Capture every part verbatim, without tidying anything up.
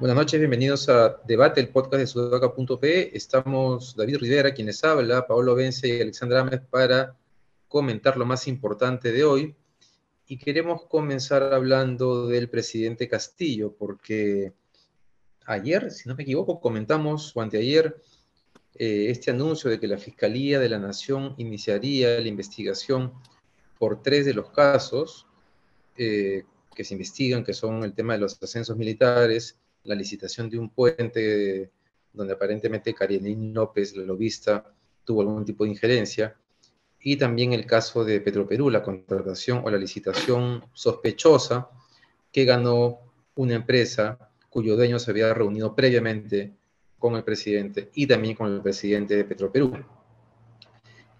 Buenas noches, bienvenidos a Debate, el podcast de Sudaca punto pe. Estamos David Rivera, quien les habla, Paolo Benza y Alexandra Ames para comentar lo más importante de hoy. Y queremos comenzar hablando del presidente Castillo, porque ayer, si no me equivoco, comentamos, o anteayer, eh, este anuncio de que la Fiscalía de la Nación iniciaría la investigación por tres de los casos eh, que se investigan, que son el tema de los ascensos militares, la licitación de un puente donde aparentemente Karenín López, la lobista, tuvo algún tipo de injerencia, y también el caso de Petroperú, la contratación o la licitación sospechosa que ganó una empresa cuyo dueño se había reunido previamente con el presidente y también con el presidente de Petroperú.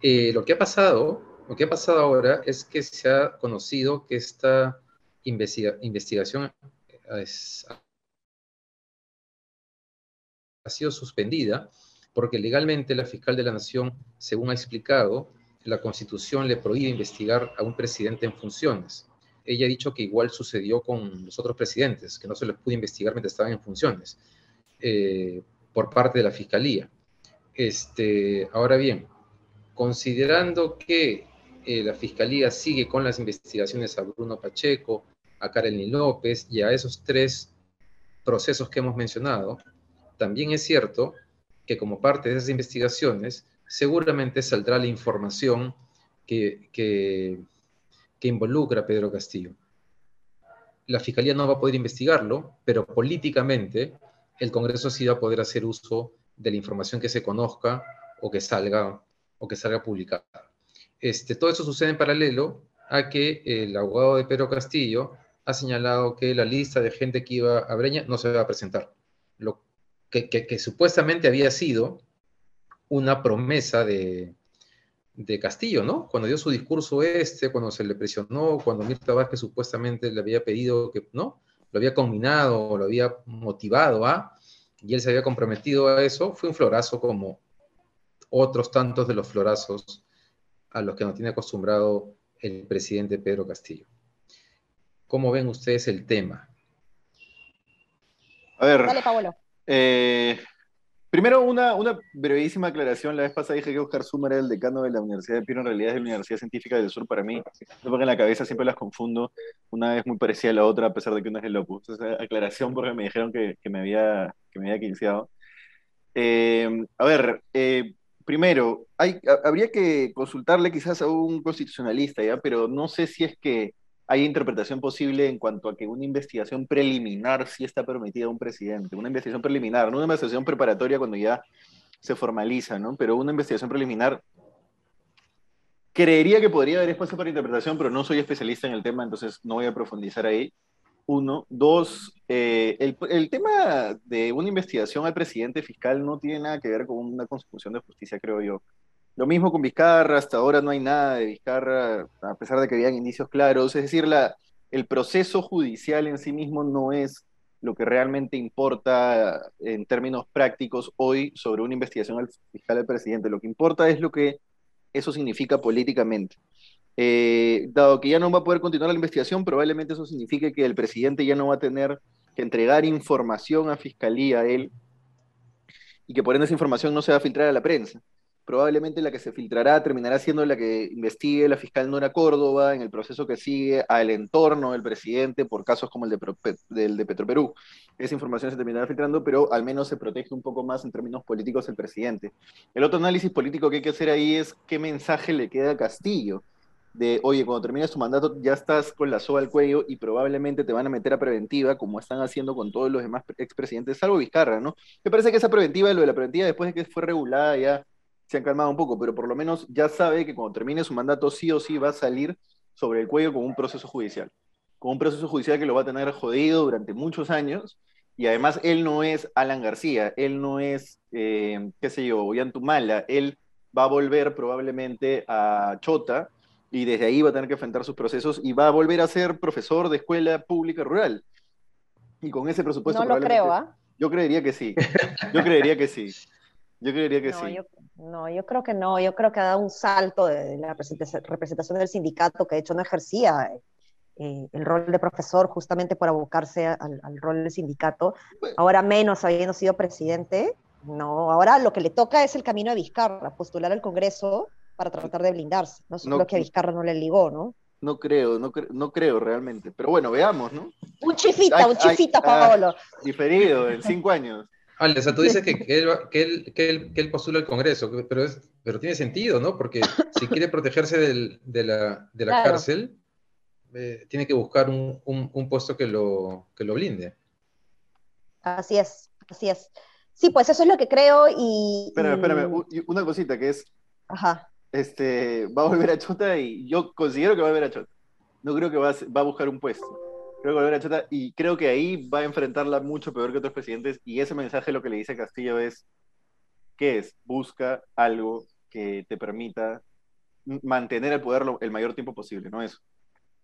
Eh, lo que ha pasado, lo que ha pasado ahora es que se ha conocido que esta investiga- investigación es... ha sido suspendida porque legalmente la fiscal de la Nación, según ha explicado, la Constitución le prohíbe investigar a un presidente en funciones. Ella ha dicho que igual sucedió con los otros presidentes, que no se les pudo investigar mientras estaban en funciones, eh, por parte de la Fiscalía. Este, ahora bien, considerando que eh, la Fiscalía sigue con las investigaciones a Bruno Pacheco, a Karelim López y a esos tres procesos que hemos mencionado, también es cierto que como parte de esas investigaciones seguramente saldrá la información que, que, que involucra a Pedro Castillo. La Fiscalía no va a poder investigarlo, pero políticamente el Congreso sí va a poder hacer uso de la información que se conozca o que salga, o que salga publicada. Este, todo eso sucede en paralelo a que el abogado de Pedro Castillo ha señalado que la lista de gente que iba a Breña no se va a presentar, lo Que, que, que supuestamente había sido una promesa de, de Castillo, ¿no? Cuando dio su discurso este, cuando se le presionó, cuando Mirta Vázquez supuestamente le había pedido que, ¿no? Lo había combinado, lo había motivado a, y él se había comprometido a eso, fue un florazo como otros tantos de los florazos a los que nos tiene acostumbrado el presidente Pedro Castillo. ¿Cómo ven ustedes el tema? A ver. Dale, Paolo. Eh, primero, una, una brevísima aclaración. La vez pasada dije que Oscar Sumer era el decano de la Universidad de Perú, en realidad es de la Universidad Científica del Sur para mí. Porque en la cabeza siempre las confundo. Una es muy parecida a la otra, a pesar de que una es el Opus. Entonces, aclaración porque me dijeron que, que me había que me había quinceado. Eh, a ver, eh, primero, hay, habría que consultarle quizás a un constitucionalista, ¿ya? Pero no sé si es que hay interpretación posible en cuanto a que una investigación preliminar sí está permitida a un presidente. Una investigación preliminar, no una investigación preparatoria cuando ya se formaliza, ¿no? Pero una investigación preliminar, creería que podría haber espacio para interpretación, pero no soy especialista en el tema, entonces no voy a profundizar ahí. Uno. Dos, eh, el, el tema de una investigación al presidente fiscal no tiene nada que ver con una constitución de justicia, creo yo. Lo mismo con Vizcarra, hasta ahora no hay nada de Vizcarra, a pesar de que habían indicios claros. Es decir, la, el proceso judicial en sí mismo no es lo que realmente importa en términos prácticos hoy sobre una investigación al fiscal del presidente. Lo que importa es lo que eso significa políticamente. Eh, dado que ya no va a poder continuar la investigación, probablemente eso signifique que el presidente ya no va a tener que entregar información a Fiscalía, a él, y que por ende esa información no se va a filtrar a la prensa. Probablemente la que se filtrará terminará siendo la que investigue la fiscal Nora Córdoba en el proceso que sigue al entorno del presidente por casos como el de, de Petroperú. Esa información se terminará filtrando, pero al menos se protege un poco más en términos políticos el presidente. El otro análisis político que hay que hacer ahí es qué mensaje le queda a Castillo. De, oye, cuando termines tu mandato ya estás con la soga al cuello y probablemente te van a meter a preventiva, como están haciendo con todos los demás expresidentes, salvo Vizcarra, ¿no? Me parece que esa preventiva, lo de la preventiva, después de que fue regulada ya se han calmado un poco, pero por lo menos ya sabe que cuando termine su mandato sí o sí va a salir sobre el cuello con un proceso judicial. Con un proceso judicial que lo va a tener jodido durante muchos años, y además él no es Alan García, él no es, eh, qué sé yo, Ollantumala, él va a volver probablemente a Chota, y desde ahí va a tener que enfrentar sus procesos, y va a volver a ser profesor de escuela pública rural. Y con ese presupuesto no lo creo, ¿ah? ¿eh? Yo creería que sí. Yo creería que sí. Yo creería que no, sí. Yo, no, yo creo que no. Yo creo que ha dado un salto de la representación del sindicato, que de hecho no ejercía eh, el rol de profesor justamente por abocarse al, al rol del sindicato. Ahora menos, habiendo sido presidente. No, ahora lo que le toca es el camino de Vizcarra, postular al Congreso para tratar de blindarse. No sé, no, que a Vizcarra no le ligó, ¿no? No creo, no, cre no creo realmente. Pero bueno, veamos, ¿no? Un chifita, ay, un chifita, ay, Paolo. Ah, diferido, en cinco años. Vale, o sea, tú dices que, que, él, que, él, que, él, que él postula al Congreso, pero, es, pero tiene sentido, ¿no? Porque si quiere protegerse del, de la, de la claro. cárcel, eh, tiene que buscar un, un, un puesto que lo, que lo blinde. Así es, así es. Sí, pues eso es lo que creo y... Espérame, espérame, una cosita que es... Ajá. Este, va a volver a Chota y yo considero que va a volver a Chota. No creo que va a, va a buscar un puesto. Creo que va a volver a Chota y creo que ahí va a enfrentarla mucho peor que otros presidentes, y ese mensaje lo que le dice Castillo es, ¿qué es? Busca algo que te permita mantener el poder lo, el mayor tiempo posible, ¿no? Eso.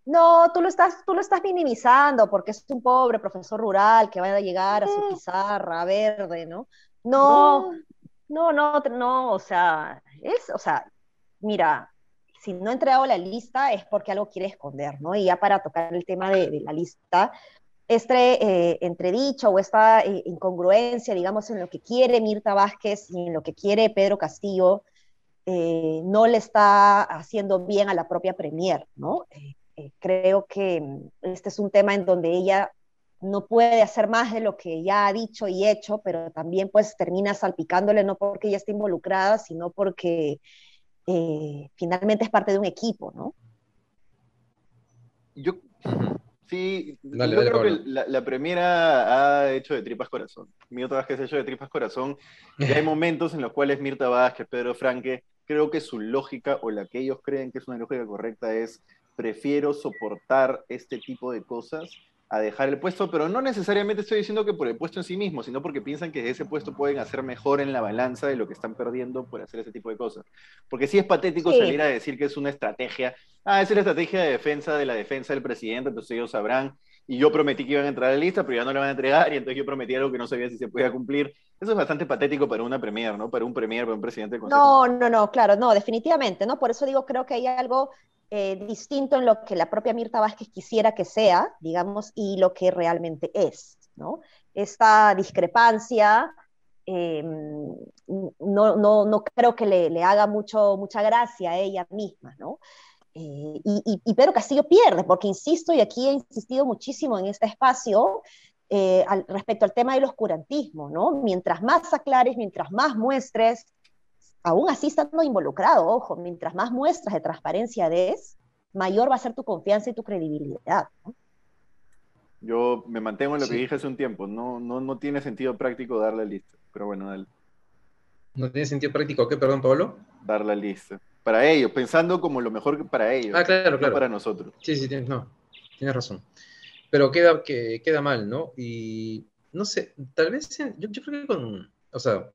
No, tú lo estás, tú lo estás minimizando porque es un pobre profesor rural que va a llegar a su pizarra verde, ¿no? No, no, no, no, no, o sea, es, o sea, mira, si no he entregado la lista es porque algo quiere esconder, ¿no? Y ya para tocar el tema de, de la lista, este eh, entredicho o esta eh, incongruencia, digamos, en lo que quiere Mirta Vázquez y en lo que quiere Pedro Castillo, eh, no le está haciendo bien a la propia premier, ¿no? Eh, Eh, creo que este es un tema en donde ella no puede hacer más de lo que ya ha dicho y hecho, pero también pues termina salpicándole, no porque ella esté involucrada, sino porque eh, finalmente es parte de un equipo, ¿no? Yo, sí, dale, yo dale, creo Pablo. que la, la primera ha hecho de tripas corazón. Mirta Vázquez ha hecho de tripas corazón. Y hay momentos en los cuales Mirta Vázquez, Pedro Franke, creo que su lógica, o la que ellos creen que es una lógica correcta, es: prefiero soportar este tipo de cosas a dejar el puesto, pero no necesariamente estoy diciendo que por el puesto en sí mismo, sino porque piensan que de ese puesto pueden hacer mejor en la balanza de lo que están perdiendo por hacer ese tipo de cosas. Porque sí es patético sí. salir a decir que es una estrategia, ah, es la estrategia de defensa de la defensa del presidente, entonces ellos sabrán, y yo prometí que iban a entrar a la lista, pero ya no la van a entregar, y entonces yo prometí algo que no sabía si se podía cumplir. Eso es bastante patético para una premier, ¿no? Para un premier, para un presidente del Consejo. No, no, no, claro, no, definitivamente, ¿no? Por eso digo, creo que hay algo... Eh, distinto en lo que la propia Mirta Vázquez quisiera que sea, digamos, y lo que realmente es, ¿no? Esta discrepancia eh, no, no, no creo que le, le haga mucho, mucha gracia a ella misma, ¿no? Eh, y, y, y Pedro Castillo pierde, porque insisto, y aquí he insistido muchísimo en este espacio, eh, al, respecto al tema del oscurantismo, ¿no? Mientras más aclares, mientras más muestres, aún así estando involucrado, ojo, mientras más muestras de transparencia des, mayor va a ser tu confianza y tu credibilidad, ¿no? Yo me mantengo en lo sí. que dije hace un tiempo, no, no, no tiene sentido práctico dar la lista, pero bueno, dale. ¿No tiene sentido práctico qué, perdón, Pablo? Dar la lista, para ellos, pensando como lo mejor para ellos, ah, claro, no claro. para nosotros. Sí, sí, tienes, no, tienes razón, pero queda, que, queda mal, ¿no? Y no sé, tal vez, yo, yo creo que con, o sea...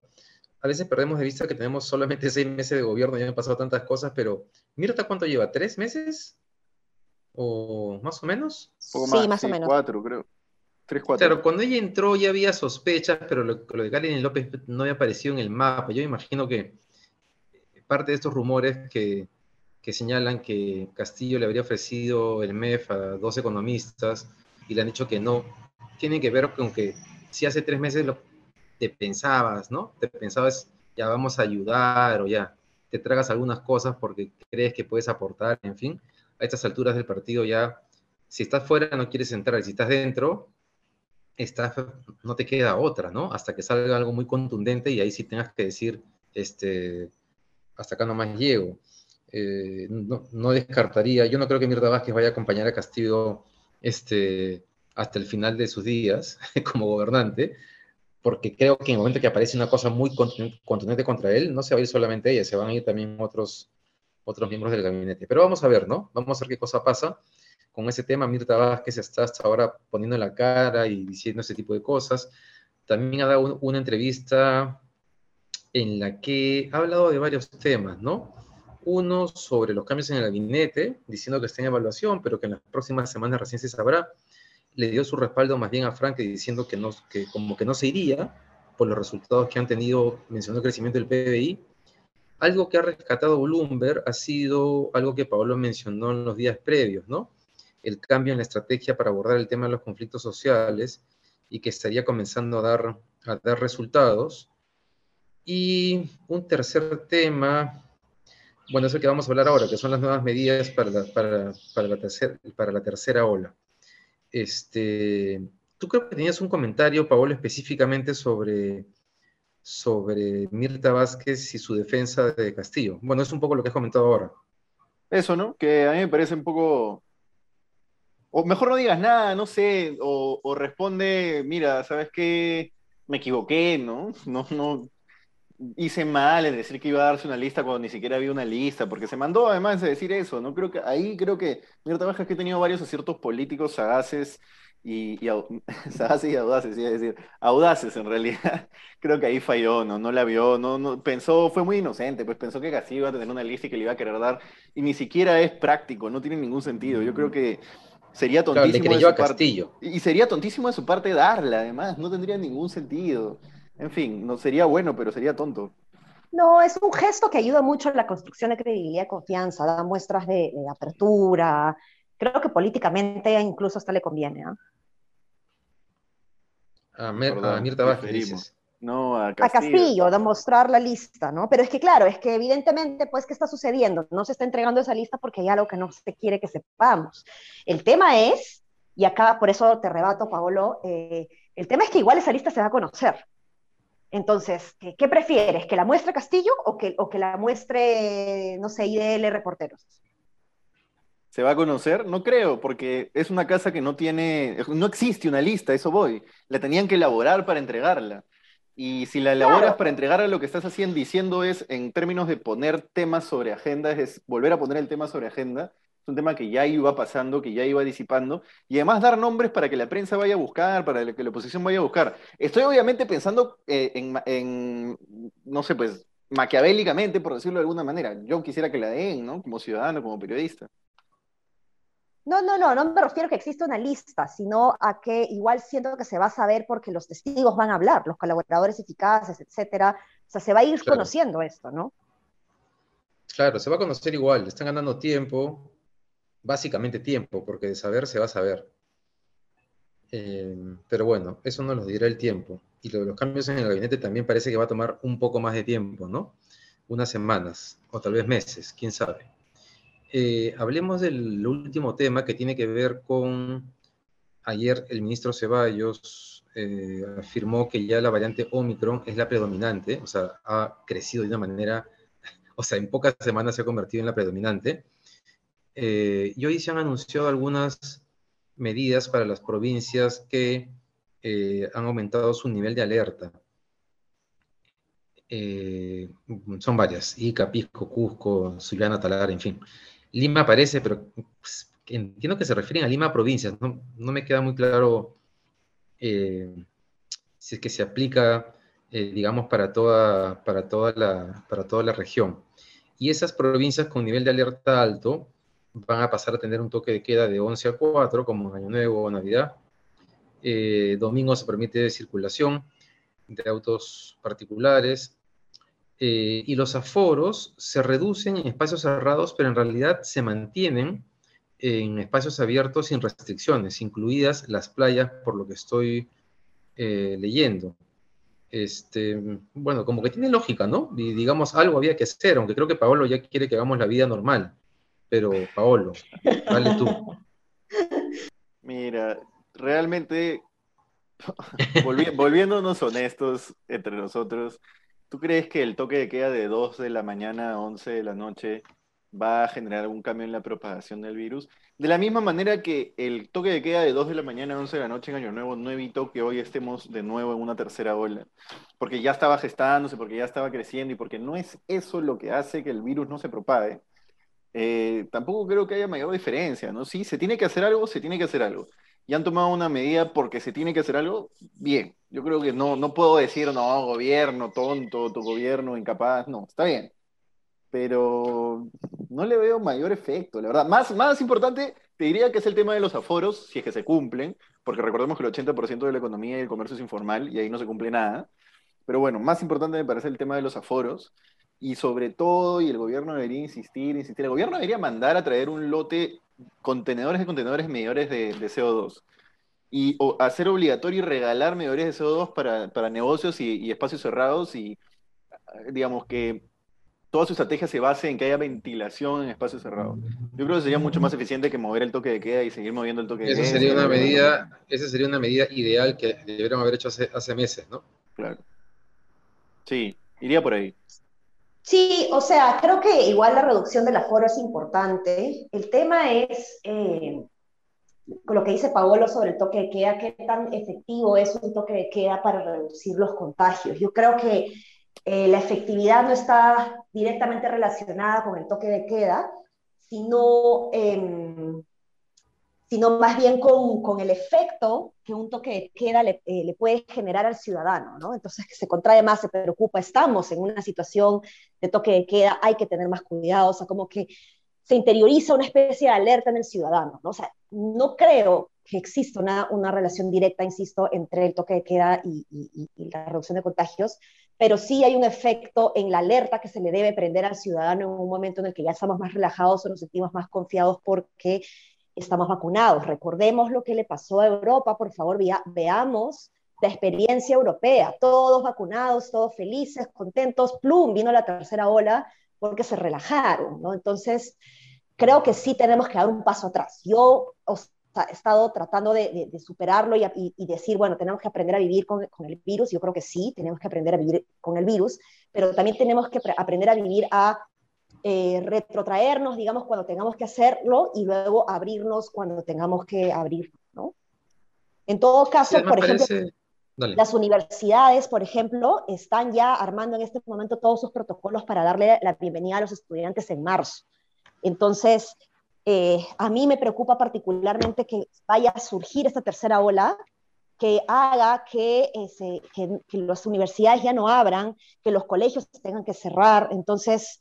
A veces perdemos de vista que tenemos solamente seis meses de gobierno y han pasado tantas cosas, pero Mirta, ¿cuánto lleva? ¿Tres meses? ¿O más o menos? Poco más, sí, más sí, o menos. Cuatro, creo. Tres, cuatro. Claro, cuando ella entró ya había sospechas, pero lo, lo de Karenín López no había aparecido en el mapa. Yo imagino que parte de estos rumores que, que señalan que Castillo le habría ofrecido el M E F a dos economistas y le han dicho que no, tienen que ver con que si hace tres meses lo te pensabas, ¿no? Te pensabas, ya vamos a ayudar, o ya, te tragas algunas cosas porque crees que puedes aportar, en fin, a estas alturas del partido ya, si estás fuera no quieres entrar, si estás dentro, estás, no te queda otra, ¿no? Hasta que salga algo muy contundente y ahí sí tengas que decir, este, hasta acá nomás llego. Eh, no, no descartaría, yo no creo que Mirta Vázquez vaya a acompañar a Castillo este, hasta el final de sus días como gobernante, porque creo que en el momento que aparece una cosa muy contundente contra él, no se va a ir solamente ella, se van a ir también otros, otros miembros del gabinete. Pero vamos a ver, ¿no? Vamos a ver qué cosa pasa con ese tema. Mirta Vázquez está hasta ahora poniendo la cara y diciendo ese tipo de cosas. También ha dado un, una entrevista en la que ha hablado de varios temas, ¿no? Uno sobre los cambios en el gabinete, diciendo que está en evaluación, pero que en las próximas semanas recién se sabrá. le dio su respaldo más bien a Franke, diciendo que, no, que como que no se iría por los resultados que han tenido, mencionó el crecimiento del P B I. Algo que ha rescatado Bloomberg ha sido algo que Paolo mencionó en los días previos, ¿no? El cambio en la estrategia para abordar el tema de los conflictos sociales y que estaría comenzando a dar, a dar resultados. Y un tercer tema, bueno, es el que vamos a hablar ahora, que son las nuevas medidas para la, para, para la, tercer, para la tercera ola. Este, tú creo que tenías un comentario, Paolo, específicamente sobre, sobre Mirta Vázquez y su defensa de Castillo. Bueno, es un poco lo que has comentado ahora. Eso, ¿no? Que a mí me parece un poco... O mejor no digas nada, no sé, o, o responde, mira, ¿sabes qué? Me equivoqué, ¿no? No, no, hice mal en decir que iba a darse una lista cuando ni siquiera había una lista, porque se mandó además a decir eso, ¿no? Creo que ahí creo que Mirta Vázquez que ha tenido varios aciertos políticos sagaces y, y, au, sagaces y audaces, iba a decir, audaces en realidad. Creo que ahí falló, ¿no? No la vio, no, no, pensó, fue muy inocente, pues pensó que Castillo iba a tener una lista y que le iba a querer dar, y ni siquiera es práctico, no tiene ningún sentido. Yo creo que sería tontísimo claro, de su parte, y sería tontísimo de su parte darla, además, no tendría ningún sentido. En fin, no sería bueno, pero sería tonto. No, es un gesto que ayuda mucho en la construcción de credibilidad y confianza, da muestras de, de apertura. Creo que políticamente incluso hasta le conviene. ¿Eh? A, Mer, Perdón, a Mirta Vázquez. No, a Castillo. A Castillo, de mostrar la lista, ¿no? Pero es que claro, es que evidentemente, pues, ¿qué está sucediendo? No se está entregando esa lista porque hay algo que no se quiere que sepamos. El tema es, y acá por eso te rebato, Paolo, eh, el tema es que igual esa lista se va a conocer. Entonces, ¿qué, qué prefieres? ¿Que la muestre Castillo o que, o que la muestre, no sé, I D L Reporteros? ¿Se va a conocer? No creo, porque es una casa que no tiene, no existe una lista, eso voy. La tenían que elaborar para entregarla. Y si la elaboras claro. para entregarla, lo que estás haciendo, diciendo es, en términos de poner temas sobre agenda, es volver a poner el tema sobre agenda, es un tema que ya iba pasando, que ya iba disipando, y además dar nombres para que la prensa vaya a buscar, para que la oposición vaya a buscar. Estoy obviamente pensando eh, en, en, no sé, pues, maquiavélicamente, por decirlo de alguna manera. Yo quisiera que la den, ¿no? Como ciudadano, como periodista. No, no, no, no me refiero a que existe una lista, sino a que igual siento que se va a saber porque los testigos van a hablar, los colaboradores eficaces, etcétera. O sea, se va a ir claro. conociendo esto, ¿no? Claro, se va a conocer igual, están ganando tiempo, básicamente tiempo, porque de saber se va a saber. Eh, pero bueno, eso nos lo dirá el tiempo. Y lo de los cambios en el gabinete también parece que va a tomar un poco más de tiempo, ¿no? Unas semanas, o tal vez meses, quién sabe. Eh, hablemos del último tema que tiene que ver con, ayer el ministro Ceballos eh, afirmó que ya la variante Omicron es la predominante, o sea, ha crecido de una manera, o sea, en pocas semanas se ha convertido en la predominante, eh, y hoy se han anunciado algunas medidas para las provincias que eh, han aumentado su nivel de alerta. Eh, son varias, Ica, Pisco, Cusco, Sullana, Talara, en fin. Lima aparece, pero pues, entiendo que se refieren a Lima provincias, no, no me queda muy claro eh, si es que se aplica, eh, digamos, para toda, para, toda la, para toda la región. Y esas provincias con nivel de alerta alto van a pasar a tener un toque de queda de once a cuatro, como en Año Nuevo o Navidad. Eh, domingo se permite circulación de autos particulares. Eh, y los aforos se reducen en espacios cerrados, pero en realidad se mantienen en espacios abiertos sin restricciones, incluidas las playas, por lo que estoy eh, leyendo. Este, bueno, como que tiene lógica, ¿no? Y digamos, algo había que hacer, aunque creo que Paolo ya quiere que hagamos la vida normal. Pero, Paolo, dale tú. Mira, realmente, Volvi- volviéndonos honestos entre nosotros, ¿tú crees que el toque de queda de dos de la mañana a once de la noche va a generar algún cambio en la propagación del virus? De la misma manera que el toque de queda de dos de la mañana a once de la noche en Año Nuevo no evitó que hoy estemos de nuevo en una tercera ola, porque ya estaba gestándose, porque ya estaba creciendo y porque no es eso lo que hace que el virus no se propague. Eh, tampoco creo que haya mayor diferencia, ¿no? Sí, se tiene que hacer algo, se tiene que hacer algo. ¿Y han tomado una medida porque se tiene que hacer algo? Bien. Yo creo que no, no puedo decir, no, gobierno tonto, tu gobierno incapaz. No, está bien. Pero no le veo mayor efecto, la verdad. Más, más importante, te diría que es el tema de los aforos, si es que se cumplen, porque recordemos que el ochenta por ciento de la economía y el comercio es informal y ahí no se cumple nada. Pero bueno, más importante me parece el tema de los aforos, y sobre todo, y el gobierno debería insistir, insistir, el gobierno debería mandar a traer un lote, contenedores de contenedores medidores de, de C O dos, y o, hacer obligatorio y regalar medidores de C O dos para, para negocios y, y espacios cerrados, y digamos que toda su estrategia se base en que haya ventilación en espacios cerrados. Yo creo que sería mucho más eficiente que mover el toque de queda y seguir moviendo el toque de queda. Esa sería una medida, esa sería una medida ideal que deberíamos haber hecho hace, hace meses, ¿no? Claro. Sí, iría por ahí. Sí, o sea, creo que igual la reducción del aforo es importante. El tema es, eh, lo que dice Paolo sobre el toque de queda, qué tan efectivo es un toque de queda para reducir los contagios. Yo creo que eh, la efectividad no está directamente relacionada con el toque de queda, sino, eh, sino más bien con, con el efecto que un toque de queda le, eh, le puede generar al ciudadano, ¿no? Entonces, que se contrae más, se preocupa, estamos en una situación de toque de queda, hay que tener más cuidado, o sea, como que se interioriza una especie de alerta en el ciudadano, ¿no? O sea, no creo que exista una, una relación directa, insisto, entre el toque de queda y, y, y la reducción de contagios, pero sí hay un efecto en la alerta que se le debe prender al ciudadano en un momento en el que ya estamos más relajados o nos sentimos más confiados porque estamos vacunados. Recordemos lo que le pasó a Europa, por favor, vea, veamos la experiencia europea, todos vacunados, todos felices, contentos, plum, vino la tercera ola porque se relajaron, ¿no? Entonces, creo que sí tenemos que dar un paso atrás. Yo o sea, he estado tratando de, de, de superarlo y, y, y decir, bueno, tenemos que aprender a vivir con, con el virus, yo creo que sí, tenemos que aprender a vivir con el virus, pero también tenemos que aprender a vivir a Eh, retrotraernos, digamos, cuando tengamos que hacerlo y luego abrirnos cuando tengamos que abrirnos, ¿no? En todo caso, sí, por ejemplo, parece... las universidades, por ejemplo, están ya armando en este momento todos sus protocolos para darle la bienvenida a los estudiantes en marzo. Entonces, eh, a mí me preocupa particularmente que vaya a surgir esta tercera ola, que haga que, ese, que, que las universidades ya no abran, que los colegios tengan que cerrar. Entonces,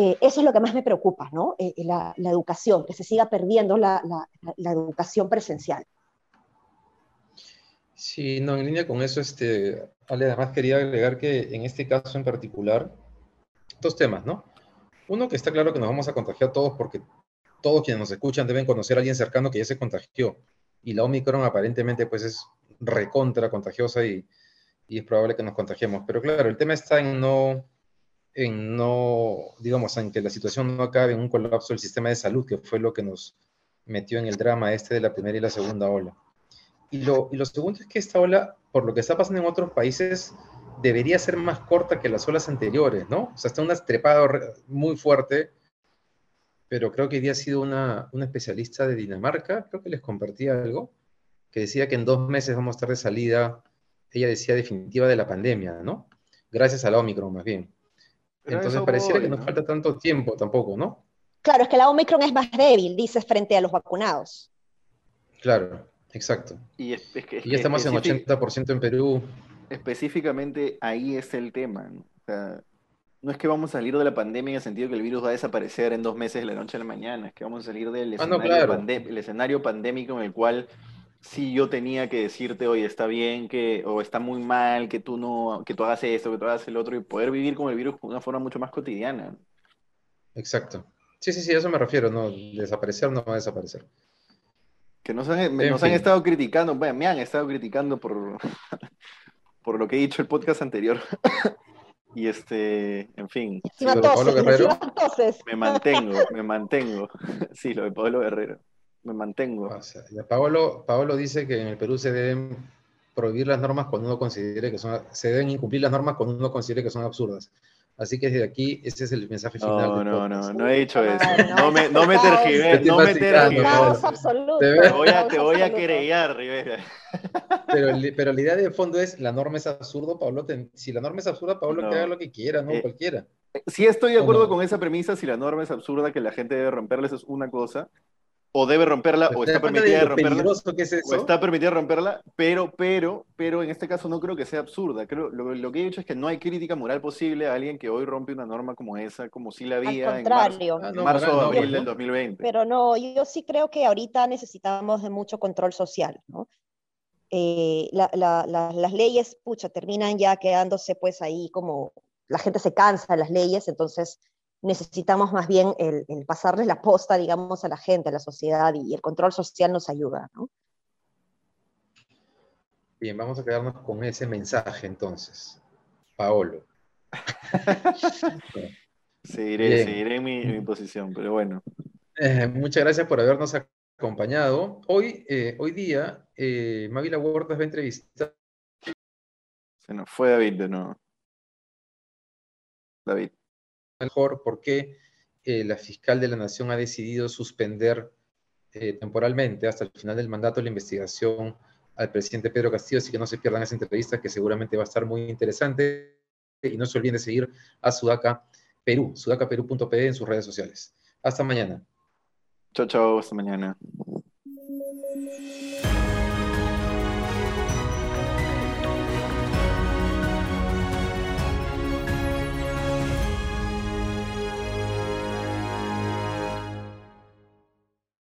Eh, eso es lo que más me preocupa, ¿no? Eh, la, la educación, que se siga perdiendo la, la, la educación presencial. Sí, no, en línea con eso, este, Ale, además quería agregar que en este caso en particular, dos temas, ¿no? Uno, que está claro que nos vamos a contagiar todos porque todos quienes nos escuchan deben conocer a alguien cercano que ya se contagió. Y la Omicron aparentemente pues es recontra contagiosa y, y es probable que nos contagiemos. Pero claro, el tema está en no... en no, digamos, en que la situación no acabe en un colapso del sistema de salud, que fue lo que nos metió en el drama este de la primera y la segunda ola. Y lo, y lo segundo es que esta ola, por lo que está pasando en otros países, debería ser más corta que las olas anteriores, ¿no? O sea, está una trepada muy fuerte, pero creo que hoy día ha sido una, una especialista de Dinamarca, creo que les compartía algo, que decía que en dos meses vamos a estar de salida, ella decía definitiva de la pandemia, ¿no? Gracias a la Omicron, más bien. Entonces pareciera que no falta tanto tiempo tampoco, ¿no? Claro, es que la Omicron es más débil, dices, frente a los vacunados. Claro, exacto. Y, es, es que, es y ya estamos en ochenta por ciento en Perú. Específicamente ahí es el tema, ¿no? O sea, no es que vamos a salir de la pandemia en el sentido que el virus va a desaparecer en dos meses de la noche a la mañana, es que vamos a salir del escenario, ah, no, claro. pandem- el escenario pandémico en el cual... si yo tenía que decirte, oye, está bien, que, o está muy mal, que tú no, que tú hagas esto, que tú hagas el otro, y poder vivir con el virus de una forma mucho más cotidiana. Exacto. Sí, sí, sí, a eso me refiero, no, desaparecer no va a desaparecer. Que nos han, nos han estado criticando, bueno, me han estado criticando por, por lo que he dicho el podcast anterior. Y este, en fin. Sí, lo de Pablo Guerrero. Me mantengo, me mantengo. Sí, lo de Pablo Guerrero. Me mantengo. O sea, Paolo, Paolo dice que en el Perú se deben prohibir las normas cuando uno considere que son, se deben incumplir las normas cuando uno considere que son absurdas. Así que desde aquí, ese es el mensaje final. No, no, no, no he dicho eso. No me, no me tergiverses, no me tergiverses. Te voy a, te voy a querellar, Rivera. Pero, pero la idea de fondo es, la norma es absurda, Paolo, te, si la norma es absurda, Paolo, no. Que haga lo que quiera, no eh, cualquiera. Sí estoy de acuerdo no? con esa premisa, si la norma es absurda, que la gente debe romperla, eso es una cosa. O debe romperla, o está permitida de romperla, es o está permitida romperla, pero, pero, pero en este caso no creo que sea absurda. Creo, lo, lo que he dicho es que no hay crítica moral posible a alguien que hoy rompe una norma como esa, como si la había Al contrario. en marzo, ah, no, marzo no, o abril no, del dos mil veinte. Pero no, yo sí creo que ahorita necesitamos de mucho control social, ¿no? eh, la, la, la, las leyes, pucha, terminan ya quedándose pues ahí como, la gente se cansa de las leyes, entonces necesitamos más bien el, el pasarles la posta, digamos, a la gente, a la sociedad, y el control social nos ayuda, ¿no? Bien, vamos a quedarnos con ese mensaje entonces, Paolo. Seguiré, bien. seguiré en mi, en mi posición, pero bueno. Eh, muchas gracias por habernos acompañado. Hoy, eh, hoy día, eh, Mávila Huertas va a entrevistar... Se nos fue David de nuevo. David. Mejor, ¿por qué eh, la fiscal de la Nación ha decidido suspender eh, temporalmente hasta el final del mandato la investigación al presidente Pedro Castillo? Así que no se pierdan esa entrevista, que seguramente va a estar muy interesante. Y no se olviden de seguir a Sudaca Perú, sudaca perú punto pe en sus redes sociales. Hasta mañana. Chao, chao, hasta mañana.